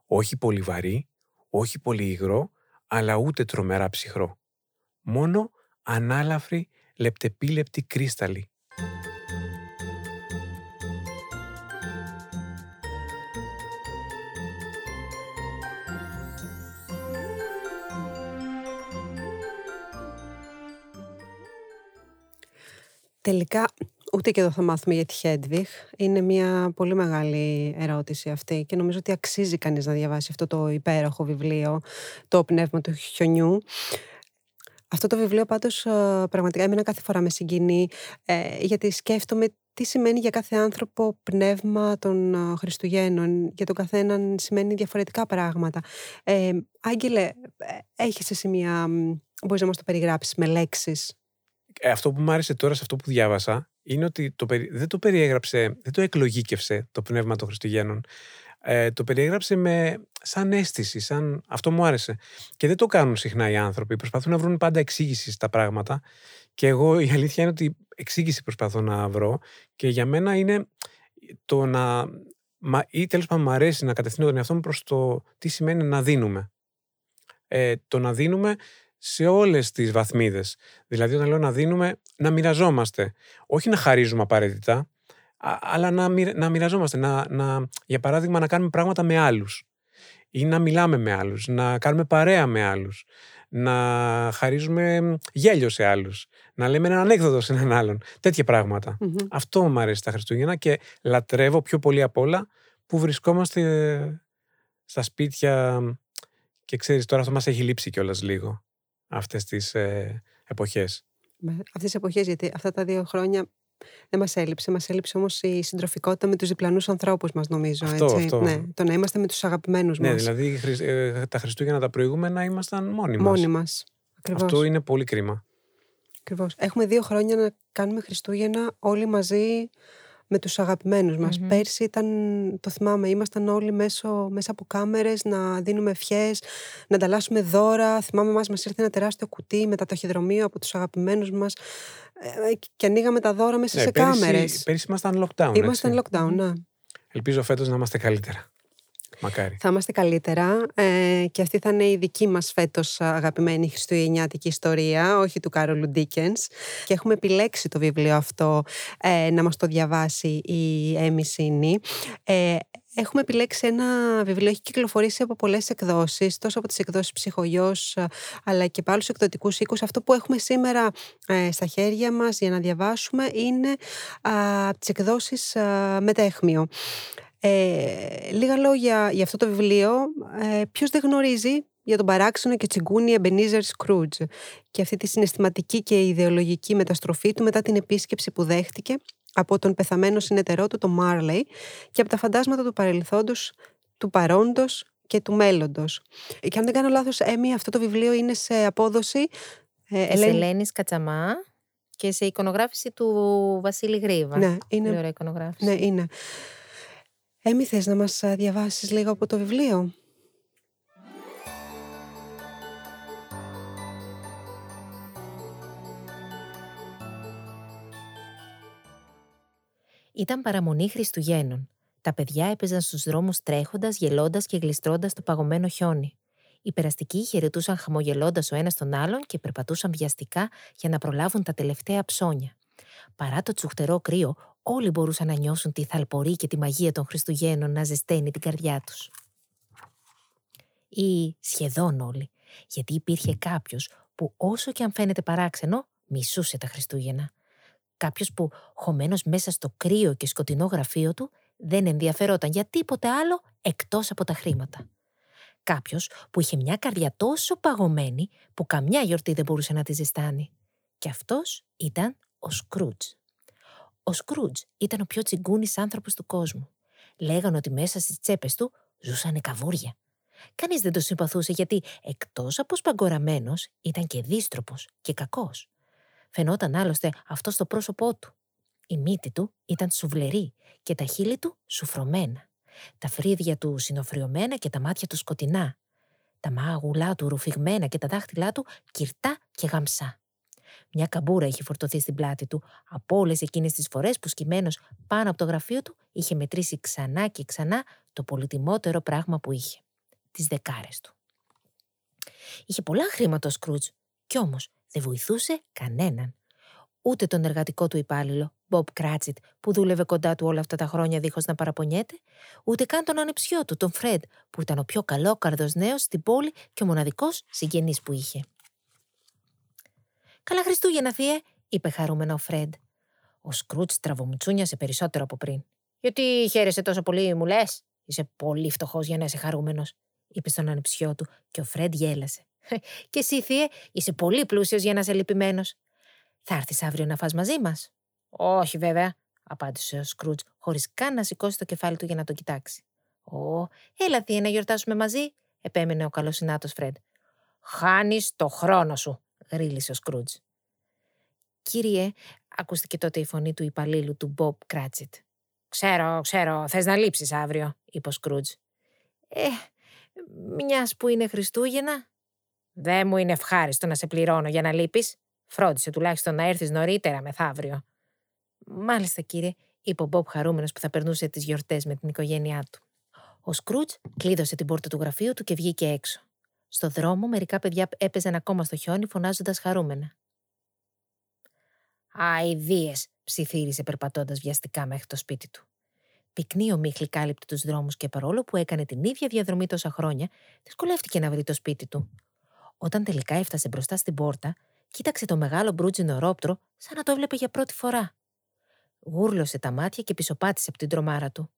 Όχι πολύ βαρύ, όχι πολύ υγρό, αλλά ούτε τρομερά ψυχρό. Μόνο ανάλαφρη, λεπτεπίλεπτη κρίσταλη. Τελικά, ούτε και εδώ θα μάθουμε για τη Χέντβιχ. Είναι μια πολύ μεγάλη ερώτηση αυτή και νομίζω ότι αξίζει κανείς να διαβάσει αυτό το υπέροχο βιβλίο, το πνεύμα του χιονιού. Αυτό το βιβλίο πάντως πραγματικά εμένα κάθε φορά με συγκινεί, γιατί σκέφτομαι τι σημαίνει για κάθε άνθρωπο πνεύμα των Χριστουγέννων. Για τον καθέναν σημαίνει διαφορετικά πράγματα. Ε, Άγγελε, έχεις εσύ μια... μπορείς να μας το περιγράψεις με λέξεις? Αυτό που μου άρεσε τώρα σε αυτό που διάβασα είναι ότι το περι... δεν το περιέγραψε, δεν το εκλογήκευσε το πνεύμα των Χριστουγέννων. Ε, το περιέγραψε με... σαν αίσθηση, σαν... αυτό μου άρεσε. Και δεν το κάνουν συχνά οι άνθρωποι. Προσπαθούν να βρουν πάντα εξήγηση στα πράγματα. Και εγώ η αλήθεια είναι ότι εξήγηση προσπαθώ να βρω. Και για μένα είναι το να... Μα... ή τέλος πάντων μου αρέσει να κατευθύνω τον εαυτό μου προς το τι σημαίνει να δίνουμε. Ε, το να δίνουμε... σε όλες τις βαθμίδες. Δηλαδή, όταν λέω να δίνουμε, να μοιραζόμαστε. Όχι να χαρίζουμε απαραίτητα, αλλά να, μοιρα... να μοιραζόμαστε. Να, να... Για παράδειγμα, να κάνουμε πράγματα με άλλους. Ή να μιλάμε με άλλους. Να κάνουμε παρέα με άλλους. Να χαρίζουμε γέλιο σε άλλους. Να λέμε έναν ανέκδοτο σε έναν άλλον. Τέτοια πράγματα. Mm-hmm. Αυτό μου αρέσει τα Χριστούγεννα και λατρεύω πιο πολύ απ' όλα που βρισκόμαστε στα σπίτια. Και ξέρεις, τώρα αυτό μας έχει λείψει κιόλας λίγο. Αυτές τις ε, εποχές. Αυτές τις εποχές, γιατί αυτά τα δύο χρόνια δεν μας έλειψε. Μας έλειψε όμως η συντροφικότητα με τους διπλανούς ανθρώπους μας, νομίζω. Αυτό, έτσι. Αυτό. Ναι, το να είμαστε με τους αγαπημένους ναι, μας. Ναι, δηλαδή τα Χριστούγεννα τα προηγούμενα ήμασταν μόνοι μας. Μόνοι μας. Ακριβώς. Αυτό είναι πολύ κρίμα. Ακριβώς. Έχουμε δύο χρόνια να κάνουμε Χριστούγεννα όλοι μαζί με τους αγαπημένους μας. Mm-hmm. Πέρσι ήταν, το θυμάμαι, ήμασταν όλοι μέσω, μέσα από κάμερες να δίνουμε ευχές, να ανταλλάσσουμε δώρα. Θυμάμαι μας, μας ήρθε ένα τεράστιο κουτί με τα ταχυδρομείο από τους αγαπημένους μας ε, και ανοίγαμε τα δώρα μέσα ναι, σε πέρυσι, κάμερες. Πέρυσι ήμασταν lockdown. Ήμασταν lockdown, ναι. Ελπίζω φέτος να είμαστε καλύτερα. Μακάρι. Θα είμαστε καλύτερα ε, και αυτή θα είναι η δική μας φέτος αγαπημένη χριστουγεννιάτικη ιστορία, όχι του Κάρολου Ντίκενς. Και έχουμε επιλέξει το βιβλίο αυτό ε, να μας το διαβάσει η Έμη Σίνη. Ε, Έχουμε επιλέξει ένα βιβλίο, έχει κυκλοφορήσει από πολλές εκδόσεις, τόσο από τις εκδόσεις Ψυχογιός, αλλά και από άλλους εκδοτικούς οίκους. Αυτό που έχουμε σήμερα ε, στα χέρια μας για να διαβάσουμε είναι α, τις εκδόσεις α, Μετέχμιο. Ε, λίγα λόγια για αυτό το βιβλίο. Ε, ποιος δεν γνωρίζει για τον παράξενο και τσιγκούνι Ebenezer Scrooge και αυτή τη συναισθηματική και ιδεολογική μεταστροφή του μετά την επίσκεψη που δέχτηκε από τον πεθαμένο συνεταιρό του, τον Μάρλεϊ, και από τα φαντάσματα του παρελθόντος, του παρόντος και του μέλλοντος. Και αν δεν κάνω λάθος, Έμι, αυτό το βιβλίο είναι σε απόδοση ε, Ελένη... Ελένης Κατσαμά και σε εικονογράφηση του Βασίλη Γρήβα. Ναι, είναι. Πολύ ωραία εικονογράφηση. Ναι, είναι. Έμι, θες να μας διαβάσεις λίγο από το βιβλίο? Ήταν παραμονή Χριστουγέννων. Τα παιδιά έπαιζαν στους δρόμους τρέχοντας, γελώντας και γλιστρώντας το παγωμένο χιόνι. Οι περαστικοί χαιρετούσαν χαμογελώντας ο ένας τον άλλον και περπατούσαν βιαστικά για να προλάβουν τα τελευταία ψώνια. Παρά το τσουχτερό κρύο, όλοι μπορούσαν να νιώσουν τη θαλπορή και τη μαγεία των Χριστουγέννων να ζεσταίνει την καρδιά τους. Ή σχεδόν όλοι, γιατί υπήρχε κάποιος που όσο και αν φαίνεται παράξενο, μισούσε τα Χριστούγεννα. Κάποιος που, χωμένος μέσα στο κρύο και σκοτεινό γραφείο του, δεν ενδιαφερόταν για τίποτε άλλο εκτός από τα χρήματα. Κάποιος που είχε μια καρδιά τόσο παγωμένη που καμιά γιορτή δεν μπορούσε να τη ζεστάνει. Και αυτός ήταν ο Σκρούτζ. Ο Σκρούτζ ήταν ο πιο τσιγκούνης άνθρωπος του κόσμου. Λέγανε ότι μέσα στις τσέπες του ζούσανε καβούρια. Κανείς δεν τον συμπαθούσε γιατί εκτός από σπαγκοραμένος ήταν και δύστροπος και κακός. Φαινόταν άλλωστε αυτό στο πρόσωπό του. Η μύτη του ήταν σουβλερή και τα χείλη του σουφρωμένα. Τα φρύδια του συνοφριωμένα και τα μάτια του σκοτεινά. Τα μάγουλά του ρουφηγμένα και τα δάχτυλά του κυρτά και γαμσά. Μια καμπούρα είχε φορτωθεί στην πλάτη του από όλες εκείνες τις φορές που σκυμμένος πάνω από το γραφείο του είχε μετρήσει ξανά και ξανά το πολυτιμότερο πράγμα που είχε. Τις δεκάρες του. Είχε πολλά χρήματα ο Σκρούτζ, κι όμως δεν βοηθούσε κανέναν. Ούτε τον εργατικό του υπάλληλο, Μπομπ Κράτσιτ, που δούλευε κοντά του όλα αυτά τα χρόνια δίχως να παραπονιέται, ούτε καν τον ανεψιό του, τον Φρεντ, που ήταν ο πιο καλόκαρδος νέος στην πόλη και ο μοναδικός συγγενής που είχε. «Καλά Χριστούγεννα, θείε», είπε χαρούμενα ο Φρεντ. Ο Σκρούτς τραβομουτσούνιασε περισσότερο από πριν. «Γιατί χαίρεσαι τόσο πολύ, μου λες? Είσαι πολύ φτωχός για να είσαι χαρούμενος», είπε στον ανεψιό του, και ο Φρεντ γέλασε. «Και εσύ, θείε, είσαι πολύ πλούσιος για να είσαι λυπημένος. Θα έρθεις αύριο να φας μαζί μας?» «Όχι, βέβαια», απάντησε ο Σκρούτζ, χωρίς καν να σηκώσει το κεφάλι του για να το κοιτάξει. «Ω, έλα, θείε, να γιορτάσουμε μαζί», επέμενε ο καλοσυνάτος Φρεντ. «Χάνεις το χρόνο σου», γρίλησε ο Σκρούτζ. «Κύριε», ακούστηκε τότε η φωνή του υπαλλήλου του Μπομπ Κράτσιτ. «Ξέρω, ξέρω, θες να λείψεις αύριο», είπε ο Σκρούτζ. «Ε, μιας που είναι Χριστούγεννα». «Δεν μου είναι ευχάριστο να σε πληρώνω για να λείπεις. Φρόντισε τουλάχιστον να έρθεις νωρίτερα μεθαύριο». «Μάλιστα, κύριε», είπε ο Μπομπ χαρούμενος που θα περνούσε τις γιορτές με την οικογένειά του. Ο Σκρούτζ κλείδωσε την πόρτα του γραφείου του και βγήκε έξω. Στο δρόμο μερικά παιδιά έπαιζαν ακόμα στο χιόνι φωνάζοντας χαρούμενα. «Αηδίες», ψιθύρισε περπατώντας βιαστικά μέχρι το σπίτι του. Πυκνή ομίχλη κάλυπτε τους δρόμους και παρόλο που έκανε την ίδια διαδρομή τόσα χρόνια, δυσκολεύτηκε να βρει το σπίτι του. Όταν τελικά έφτασε μπροστά στην πόρτα, κοίταξε το μεγάλο μπρούτζινο ρόπτρο σαν να το έβλεπε για πρώτη φορά. Γούρλωσε τα μάτια και πισωπάτησε από την τρομάρα του.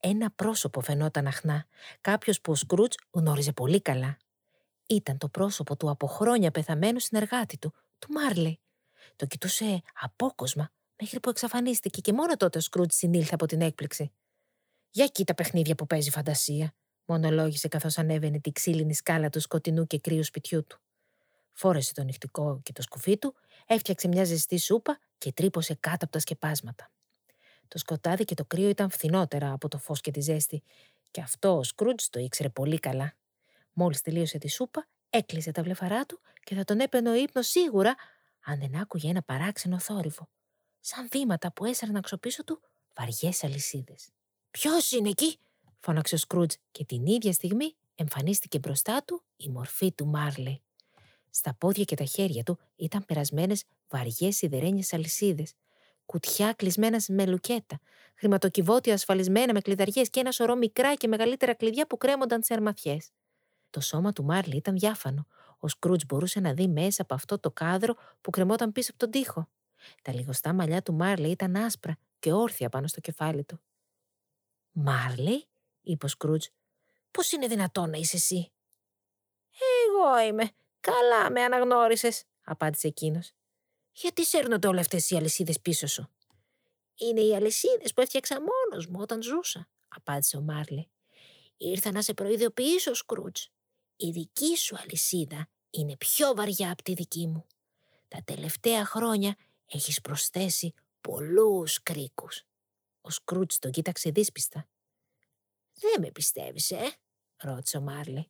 Ένα πρόσωπο φαινόταν αχνά, κάποιος που ο Σκρούτζ γνώριζε πολύ καλά. Ήταν το πρόσωπο του από χρόνια πεθαμένου συνεργάτη του, του Μάρλεϊ. Το κοιτούσε απόκοσμα μέχρι που εξαφανίστηκε και μόνο τότε ο Σκρούτζ συνήλθε από την έκπληξη. «Για κοίτα παιχνίδια που παίζει φαντασία», μονολόγησε καθώς ανέβαινε τη ξύλινη σκάλα του σκοτεινού και κρύου σπιτιού του. Φόρεσε το νυχτικό και το σκουφί του, έφτιαξε μια ζεστή σούπα και τρύπωσε κάτω από τα σκεπάσματα. Το σκοτάδι και το κρύο ήταν φθηνότερα από το φως και τη ζέστη, και αυτό ο Σκρούτζ το ήξερε πολύ καλά. Μόλις τελείωσε τη σούπα, έκλεισε τα βλεφαρά του και θα τον έπαιρνε ο ύπνος σίγουρα, αν δεν άκουγε ένα παράξενο θόρυβο. Σαν βήματα που έσαρναν ξοπίσω του βαριές αλυσίδες. «Ποιος είναι εκεί?» φώναξε ο Σκρούτζ, και την ίδια στιγμή εμφανίστηκε μπροστά του η μορφή του Μάρλεϊ. Στα πόδια και τα χέρια του ήταν περασμένες βαριές σιδερένιες αλυσίδες, κουτιά κλεισμένα με λουκέτα, χρηματοκιβώτια ασφαλισμένα με κλειδαριές και ένα σωρό μικρά και μεγαλύτερα κλειδιά που κρέμονταν σε αρμαθιές. Το σώμα του Μάρλεϊ ήταν διάφανο. Ο Σκρούτζ μπορούσε να δει μέσα από αυτό το κάδρο που κρεμόταν πίσω από τον τοίχο. Τα λιγοστά μαλλιά του Μάρλεϊ ήταν άσπρα και όρθια πάνω στο κεφάλι του. «Μάρλεϊ», είπε ο Σκρούτζ, «πώς είναι δυνατόν να είσαι εσύ?» «Εγώ είμαι. Καλά με αναγνώρισες», απάντησε εκείνος. «Γιατί σέρνονται όλες αυτές οι αλυσίδες πίσω σου?» «Είναι οι αλυσίδες που έφτιαξα μόνος μου όταν ζούσα», απάντησε ο Μάρλεϊ. «Ήρθα να σε προειδοποιήσω, Σκρούτζ. Η δική σου αλυσίδα είναι πιο βαριά από τη δική μου. Τα τελευταία χρόνια έχεις προσθέσει πολλούς κρίκους». Ο Σκρούτζ τον κοίταξε δύσπιστα. «Δεν με πιστεύεις, ε?» ρώτησε ο Μάρλεϊ.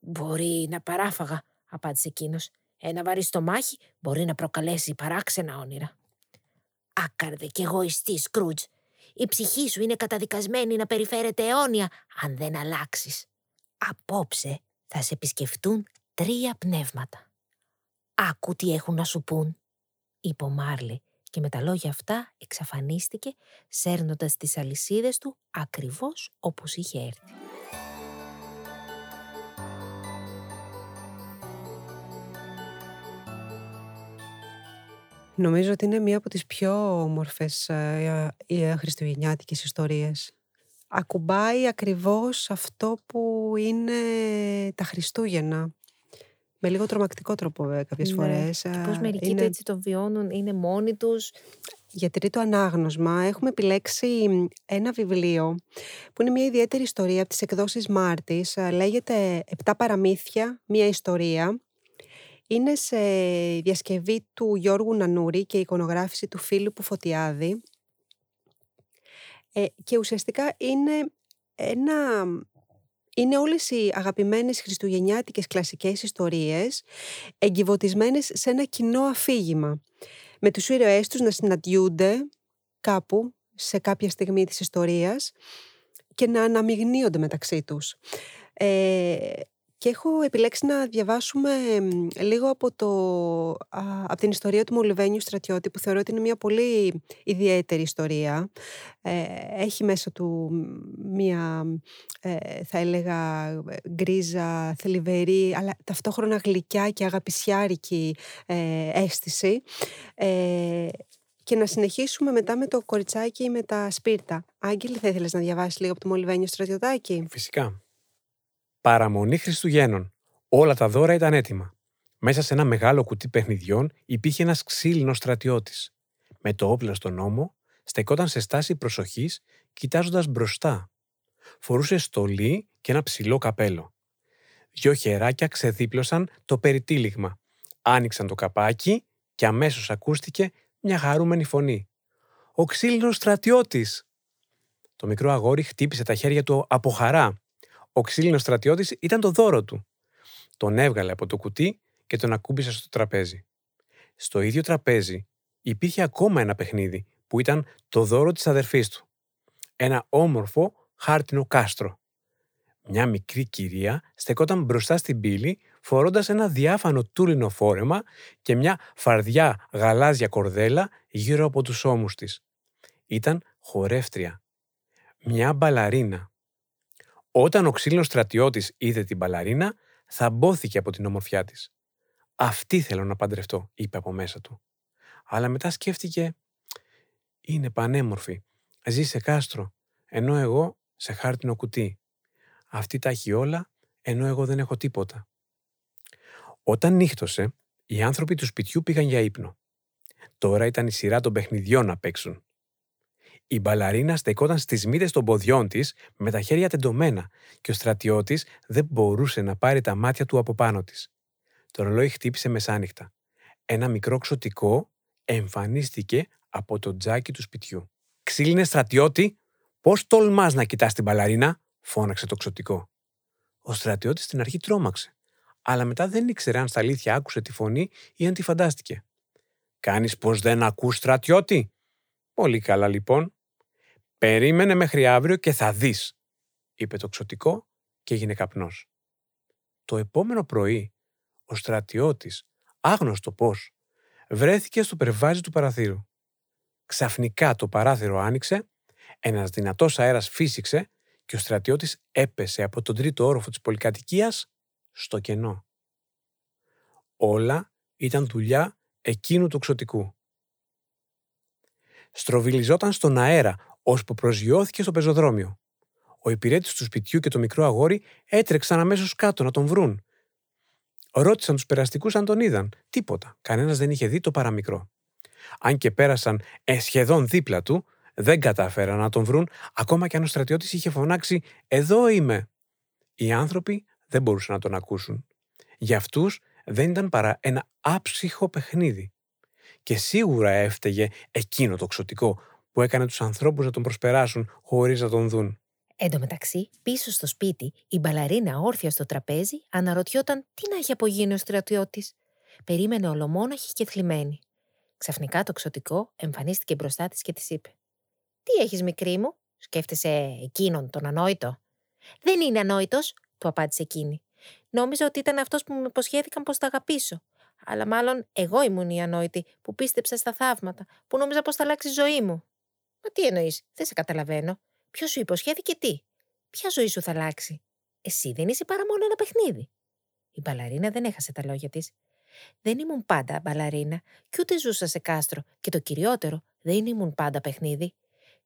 «Μπορεί να παράφαγα», απάντησε εκείνος. «Ένα βαρύ στομάχι μπορεί να προκαλέσει παράξενα όνειρα». «Άκαρδε κι εγωιστή, Σκρούτζ. Η ψυχή σου είναι καταδικασμένη να περιφέρεται αιώνια αν δεν αλλάξεις. Απόψε θα σε επισκεφτούν τρία πνεύματα. Άκου τι έχουν να σου πούν», είπε ο Μάρλεϊ, και με τα λόγια αυτά εξαφανίστηκε, σέρνοντας τις αλυσίδες του ακριβώς όπως είχε έρθει. Νομίζω ότι είναι μία από τις πιο όμορφες ε, ε, χριστουγεννιάτικες ιστορίες. Ακουμπάει ακριβώς αυτό που είναι τα Χριστούγεννα. Με λίγο τρομακτικό τρόπο κάποιες ναι. φορές. Και πώς μερικοί είναι... το έτσι το βιώνουν, είναι μόνοι τους. Για τρίτο ανάγνωσμα έχουμε επιλέξει ένα βιβλίο που είναι μια ιδιαίτερη ιστορία από τις εκδόσεις Μάρτης. Λέγεται «Επτά παραμύθια, μια ιστορία». Είναι σε διασκευή του Γιώργου Νανούρη και εικονογράφηση του Φίλου Πουφωτιάδη. Ε, και ουσιαστικά είναι ένα... Είναι όλες οι αγαπημένες χριστουγεννιάτικες κλασικές ιστορίες εγκιβωτισμένες σε ένα κοινό αφήγημα. Με τους ήρωές τους να συναντιούνται κάπου σε κάποια στιγμή της ιστορίας και να αναμειγνύονται μεταξύ τους. Ε, και έχω επιλέξει να διαβάσουμε λίγο από, το, από την ιστορία του Μολυβένιου Στρατιώτη, που θεωρώ ότι είναι μια πολύ ιδιαίτερη ιστορία. Ε, έχει μέσα του μια, ε, θα έλεγα, γκρίζα, θλιβερή, αλλά ταυτόχρονα γλυκιά και αγαπησιάρικη ε, αίσθηση. Ε, και να συνεχίσουμε μετά με το κοριτσάκι με τα σπίρτα. Άγγελη, θα ήθελες να διαβάσεις λίγο από το Μολυβένιο Στρατιωτάκι? Φυσικά. Παραμονή Χριστουγέννων. Όλα τα δώρα ήταν έτοιμα. Μέσα σε ένα μεγάλο κουτί παιχνιδιών υπήρχε ένας ξύλινος στρατιώτης. Με το όπλο στον ώμο, στεκόταν σε στάση προσοχής, κοιτάζοντας μπροστά. Φορούσε στολή και ένα ψηλό καπέλο. Δυο χεράκια ξεδίπλωσαν το περιτύλιγμα. Άνοιξαν το καπάκι και αμέσως ακούστηκε μια χαρούμενη φωνή. «Ο ξύλινος στρατιώτης!» Το μικρό αγόρι χτύπησε τα χέρια του από χαρά. Ο ξύλινος στρατιώτης ήταν το δώρο του. Τον έβγαλε από το κουτί και τον ακούμπησε στο τραπέζι. Στο ίδιο τραπέζι υπήρχε ακόμα ένα παιχνίδι που ήταν το δώρο της αδερφής του. Ένα όμορφο χάρτινο κάστρο. Μια μικρή κυρία στεκόταν μπροστά στην πύλη φορώντας ένα διάφανο τούλινο φόρεμα και μια φαρδιά γαλάζια κορδέλα γύρω από τους ώμους της. Ήταν χορεύτρια. Μια μπαλαρίνα. Όταν ο ξύλινος στρατιώτης είδε την μπαλαρίνα, θαμπόθηκε από την ομορφιά της. «Αυτή θέλω να παντρευτώ», είπε από μέσα του. Αλλά μετά σκέφτηκε, «Είναι πανέμορφη, ζει σε κάστρο, ενώ εγώ σε χάρτινο κουτί. Αυτή τα έχει όλα, ενώ εγώ δεν έχω τίποτα». Όταν νύχτωσε, οι άνθρωποι του σπιτιού πήγαν για ύπνο. Τώρα ήταν η σειρά των παιχνιδιών να παίξουν. Η μπαλαρίνα στεκόταν στις μύτες των ποδιών της με τα χέρια τεντωμένα και ο στρατιώτης δεν μπορούσε να πάρει τα μάτια του από πάνω της. Το ρολόι χτύπησε μεσάνυχτα. Ένα μικρό ξωτικό εμφανίστηκε από το τζάκι του σπιτιού. «Ξύλινε στρατιώτη, πώς τολμάς να κοιτάς την μπαλαρίνα?» φώναξε το ξωτικό. Ο στρατιώτης στην αρχή τρόμαξε, αλλά μετά δεν ήξερε αν στα αλήθεια άκουσε τη φωνή ή αν τη φαντάστηκε. «Κάνεις πως δεν ακούς, στρατιώτη?» «Πολύ καλά λοιπόν. Περίμενε μέχρι αύριο και θα δεις», είπε το ξωτικό και έγινε καπνός. Το επόμενο πρωί, ο στρατιώτης, άγνωστο πώς, βρέθηκε στο περβάζι του παραθύρου. Ξαφνικά το παράθυρο άνοιξε, ένας δυνατός αέρας φύσηξε και ο στρατιώτης έπεσε από τον τρίτο όροφο της πολυκατοικίας στο κενό. Όλα ήταν δουλειά εκείνου του ξωτικού. Στροβιλιζόταν στον αέρα ώσπου προσγειώθηκε στο πεζοδρόμιο. Ο υπηρέτης του σπιτιού και το μικρό αγόρι έτρεξαν αμέσως κάτω να τον βρουν. Ρώτησαν τους περαστικούς αν τον είδαν. Τίποτα. Κανένας δεν είχε δει το παραμικρό. Αν και πέρασαν ε, σχεδόν δίπλα του, δεν κατάφεραν να τον βρουν, ακόμα και αν ο στρατιώτης είχε φωνάξει «Εδώ είμαι». Οι άνθρωποι δεν μπορούσαν να τον ακούσουν. Για αυτούς δεν ήταν παρά ένα άψυχο παιχνίδι. Και σίγουρα έφταιγε εκείνο το ξωτικό που έκανε τους ανθρώπους να τον προσπεράσουν χωρίς να τον δουν. Εν τω μεταξύ, πίσω στο σπίτι, η μπαλαρίνα όρθια στο τραπέζι αναρωτιόταν τι να έχει απογίνει ο στρατιώτης. Περίμενε ολομόναχη και θλιμμένη. Ξαφνικά το ξωτικό εμφανίστηκε μπροστά της και της είπε: «Τι έχεις, μικρή μου?» Σκέφτεσαι εκείνον τον ανόητο. «Δεν είναι ανόητος», του απάντησε εκείνη. «Νόμιζα ότι ήταν αυτός που μου υποσχέθηκαν πως θα αγαπήσω. Αλλά μάλλον εγώ ήμουν η ανόητη που πίστεψα στα θαύματα, που νόμιζα πως θα αλλάξει η ζωή μου». «Μα τι εννοείς, δεν σε καταλαβαίνω. Ποιος σου υποσχέθηκε τι? Ποια ζωή σου θα αλλάξει? Εσύ δεν είσαι παρά μόνο ένα παιχνίδι». Η μπαλαρίνα δεν έχασε τα λόγια της. «Δεν ήμουν πάντα μπαλαρίνα, κι ούτε ζούσα σε κάστρο, και το κυριότερο, δεν ήμουν πάντα παιχνίδι.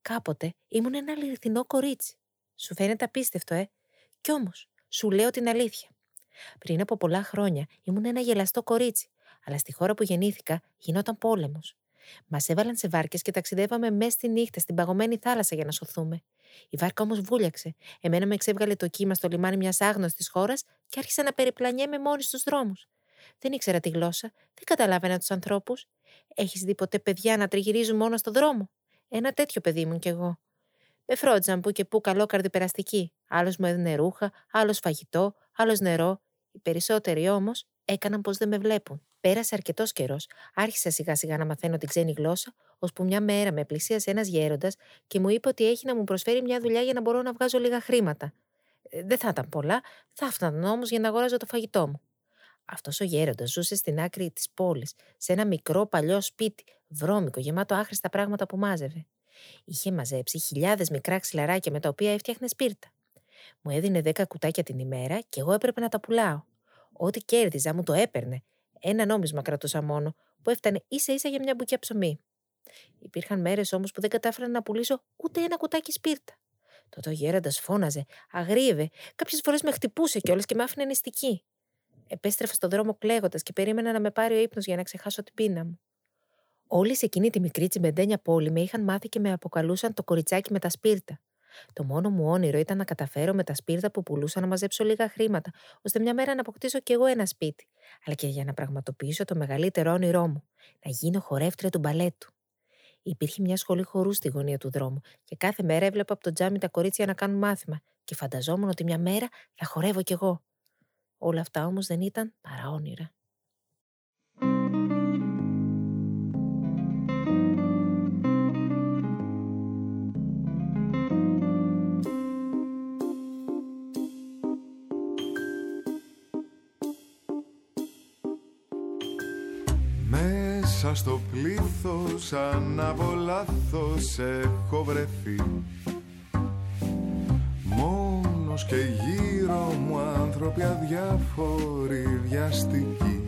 Κάποτε ήμουν ένα αληθινό κορίτσι. Σου φαίνεται απίστευτο, ε? Κι όμως, σου λέω την αλήθεια. Πριν από πολλά χρόνια ήμουν ένα γελαστό κορίτσι, αλλά στη χώρα που γεννήθηκα γινόταν πόλεμος. Μας έβαλαν σε βάρκες και ταξιδεύαμε μέσα στη νύχτα στην παγωμένη θάλασσα για να σωθούμε. Η βάρκα όμως βούλιαξε. Εμένα με εξέβγαλε το κύμα στο λιμάνι μιας άγνωστης χώρας και άρχισα να περιπλανιέμαι μόνη στους δρόμους. Δεν ήξερα τη γλώσσα, δεν καταλάβαινα τους ανθρώπους. Έχεις δει ποτέ παιδιά να τριγυρίζουν μόνο στον δρόμο? Ένα τέτοιο παιδί ήμουν κι εγώ. Με φρόντιζαν που και που καλόκαρδοι περαστικοί. Άλλος μου έδινε ρούχα, άλλος φαγητό, άλλος νερό. Οι περισσότεροι όμως έκαναν πως δεν με βλέπουν. Πέρασε αρκετός καιρός, άρχισα σιγά σιγά να μαθαίνω την ξένη γλώσσα, ώσπου μια μέρα με πλησίασε ένας γέροντας και μου είπε ότι έχει να μου προσφέρει μια δουλειά για να μπορώ να βγάζω λίγα χρήματα. Δεν θα ήταν πολλά, θα έφταναν όμως για να αγοράζω το φαγητό μου. Αυτός ο γέροντας ζούσε στην άκρη της πόλης, σε ένα μικρό παλιό σπίτι, βρώμικο, γεμάτο άχρηστα πράγματα που μάζευε. Είχε μαζέψει χιλιάδες μικρά ξυλαράκια με τα οποία έφτιαχνε σπίρτα. Μου έδινε δέκα κουτάκια την ημέρα και εγώ έπρεπε να τα πουλάω. Ό,τι κέρδιζα μου το έπαιρνε. Ένα νόμισμα κρατούσα μόνο, που έφτανε ίσα ίσα για μια μπουκιά ψωμί. Υπήρχαν μέρες όμως που δεν κατάφερα να πουλήσω ούτε ένα κουτάκι σπίρτα. Τότε ο γέροντας φώναζε, αγρίευε, κάποιες φορές με χτυπούσε κιόλας και με άφηνε νηστική. Επέστρεφα στον δρόμο κλαίγοντας και περίμενα να με πάρει ο ύπνος για να ξεχάσω την πείνα μου. Όλοι σε εκείνη τη μικρή τσιμπεντένια πόλη με είχαν μάθει και με αποκαλούσαν το κοριτσάκι με τα σπίρτα. Το μόνο μου όνειρο ήταν να καταφέρω με τα σπίρτα που πουλούσα να μαζέψω λίγα χρήματα, ώστε μια μέρα να αποκτήσω κι εγώ ένα σπίτι, αλλά και για να πραγματοποιήσω το μεγαλύτερο όνειρό μου, να γίνω χορεύτρια του μπαλέτου. Υπήρχε μια σχολή χορού στη γωνία του δρόμου και κάθε μέρα έβλεπα από το τζάμι τα κορίτσια να κάνουν μάθημα και φανταζόμουν ότι μια μέρα θα χορεύω κι εγώ. Όλα αυτά όμως δεν ήταν παρά όνειρα. Μέσα στο πλήθος, αν από λάθος, έχω βρεθεί μόνος και γύρω μου άνθρωποι αδιάφοροι, βιαστικοί.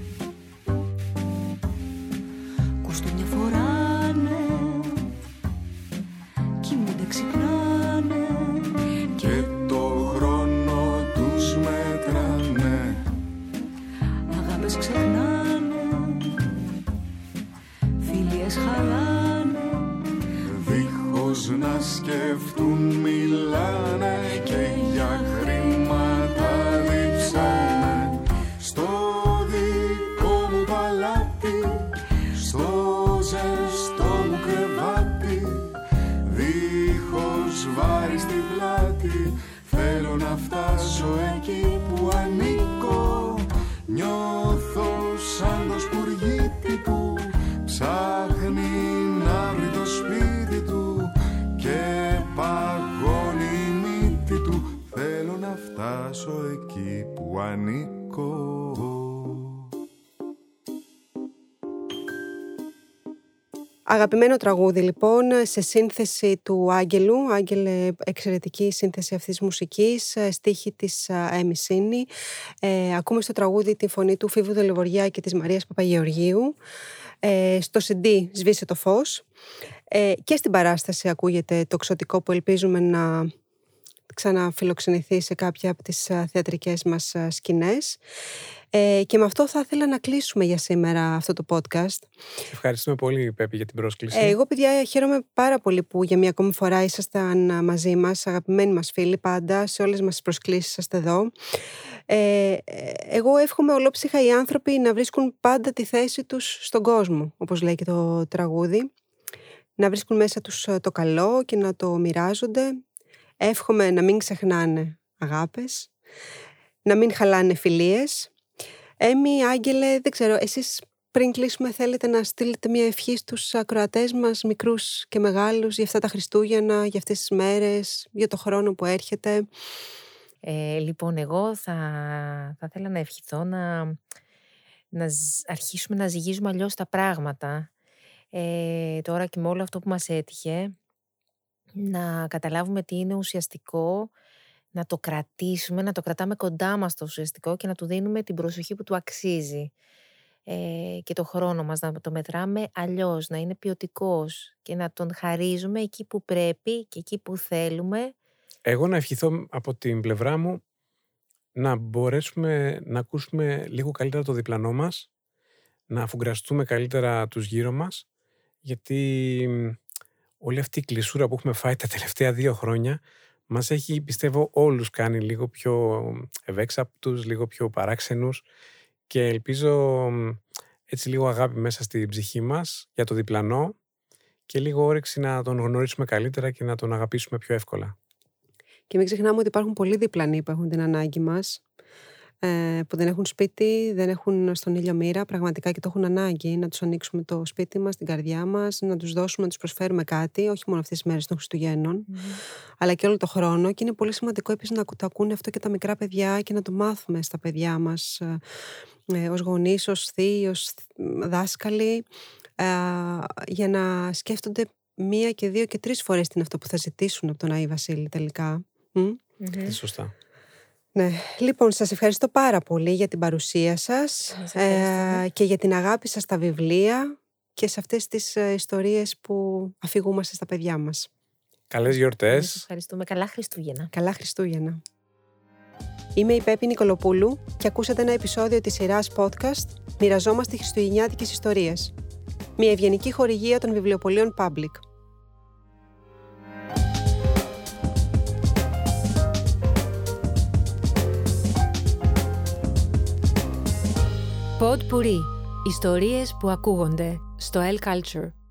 Ακούς το μια φοράνε, κοιμούνται, ξυπνάνε και το χρόνο τους μετράνε. Αγάπες ξεχνάνε, χαλάνε, δίχως να σκεφτούν μιλάνε και για χρήματα διψάνε. Στο δικό μου παλάτι, στο ζεστό μου κρεβάτι, δίχως βάρη στην πλάτη, θέλω να φτάσω εκεί που ανήκω. Νιώθω σαν το σπουργίτι που ψάχνει να βρει το σπίτι του και παγώνει η μύτη του. Θέλω να φτάσω εκεί που ανήκω. Αγαπημένο τραγούδι λοιπόν, σε σύνθεση του Άγγελου. Άγγελε, εξαιρετική σύνθεση αυτής της μουσικής, στίχη της Έμη Σίνη. Ε, ακούμε στο τραγούδι τη φωνή του Φίβου Δελβοριά και της Μαρίας Παπαγεωργίου. Στο σι ντι «Σβήσε το φως». Ε, και στην παράσταση ακούγεται το Ξωτικό, που ελπίζουμε να ξαναφιλοξενηθεί σε κάποια από τις θεατρικές μας σκηνές. Ε, και με αυτό θα ήθελα να κλείσουμε για σήμερα αυτό το podcast. Ευχαριστούμε πολύ, Πέπη, για την πρόσκληση. Ε, εγώ, παιδιά, χαίρομαι πάρα πολύ που για μια ακόμη φορά ήσασταν μαζί μας, αγαπημένοι μας φίλοι πάντα, σε όλες μας τις προσκλήσεις είσαστε εδώ. Ε, εγώ εύχομαι ολόψυχα οι άνθρωποι να βρίσκουν πάντα τη θέση τους στον κόσμο, όπως λέει και το τραγούδι. Να βρίσκουν μέσα τους το καλό και να το μοιράζονται. Εύχομαι να μην ξεχνάνε αγάπες, να μην χαλάνε φιλίες. Έμη, Άγγελε, δεν ξέρω, εσείς πριν κλείσουμε θέλετε να στείλετε μια ευχή στους ακροατές μας, μικρούς και μεγάλους, για αυτά τα Χριστούγεννα, για αυτές τις μέρες, για το χρόνο που έρχεται. Ε, λοιπόν, εγώ θα, θα ήθελα να ευχηθώ να, να αρχίσουμε να ζυγίζουμε αλλιώς τα πράγματα. Ε, τώρα και με όλο αυτό που μας έτυχε, να καταλάβουμε τι είναι ουσιαστικό, να το κρατήσουμε, να το κρατάμε κοντά μας το ουσιαστικό και να του δίνουμε την προσοχή που του αξίζει. Ε, και το χρόνο μας να το μετράμε αλλιώς, να είναι ποιοτικός και να τον χαρίζουμε εκεί που πρέπει και εκεί που θέλουμε. Εγώ να ευχηθώ από την πλευρά μου να μπορέσουμε να ακούσουμε λίγο καλύτερα το διπλανό μας, να αφουγκραστούμε καλύτερα τους γύρω μας, γιατί όλη αυτή η κλεισούρα που έχουμε φάει τα τελευταία δύο χρόνια μας έχει, πιστεύω, όλους κάνει λίγο πιο ευέξαπτους, λίγο πιο παράξενους, και ελπίζω έτσι λίγο αγάπη μέσα στην ψυχή μας για το διπλανό και λίγο όρεξη να τον γνωρίσουμε καλύτερα και να τον αγαπήσουμε πιο εύκολα. Και μην ξεχνάμε ότι υπάρχουν πολλοί διπλανοί που έχουν την ανάγκη μας, που δεν έχουν σπίτι, δεν έχουν στον ήλιο μοίρα, πραγματικά, και το έχουν ανάγκη. Να τους ανοίξουμε το σπίτι μας, την καρδιά μας, να τους δώσουμε, να τους προσφέρουμε κάτι, όχι μόνο αυτές τις μέρες των Χριστουγέννων, mm. αλλά και όλο το χρόνο. Και είναι πολύ σημαντικό επίσης να το ακούνε αυτό και τα μικρά παιδιά και να το μάθουμε στα παιδιά μας, ε, ως γονείς, ως θείοι, ως δάσκαλοι, ε, για να σκέφτονται μία και δύο και τρεις φορές την αυτό που θα ζητήσουν από τον Άη Βασίλη τελικά. Mm-hmm. Σωστά. Ναι. Λοιπόν, σας ευχαριστώ πάρα πολύ για την παρουσία σας ε, και για την αγάπη σας στα βιβλία και σε αυτές τις ιστορίες που αφηγούμαστε στα παιδιά μας. Καλές γιορτές. Σας ευχαριστούμε. Καλά Χριστούγεννα. Καλά Χριστούγεννα. Είμαι η Πέπη Νικολοπούλου και ακούσατε ένα επεισόδιο της σειράς podcast «Μοιραζόμαστε χριστουγεννιάτικες ιστορίες». Μια ευγενική χορηγία των βιβλιοπωλείων Public. Pod Puri. Ιστορίες που ακούγονται στο L. Culture.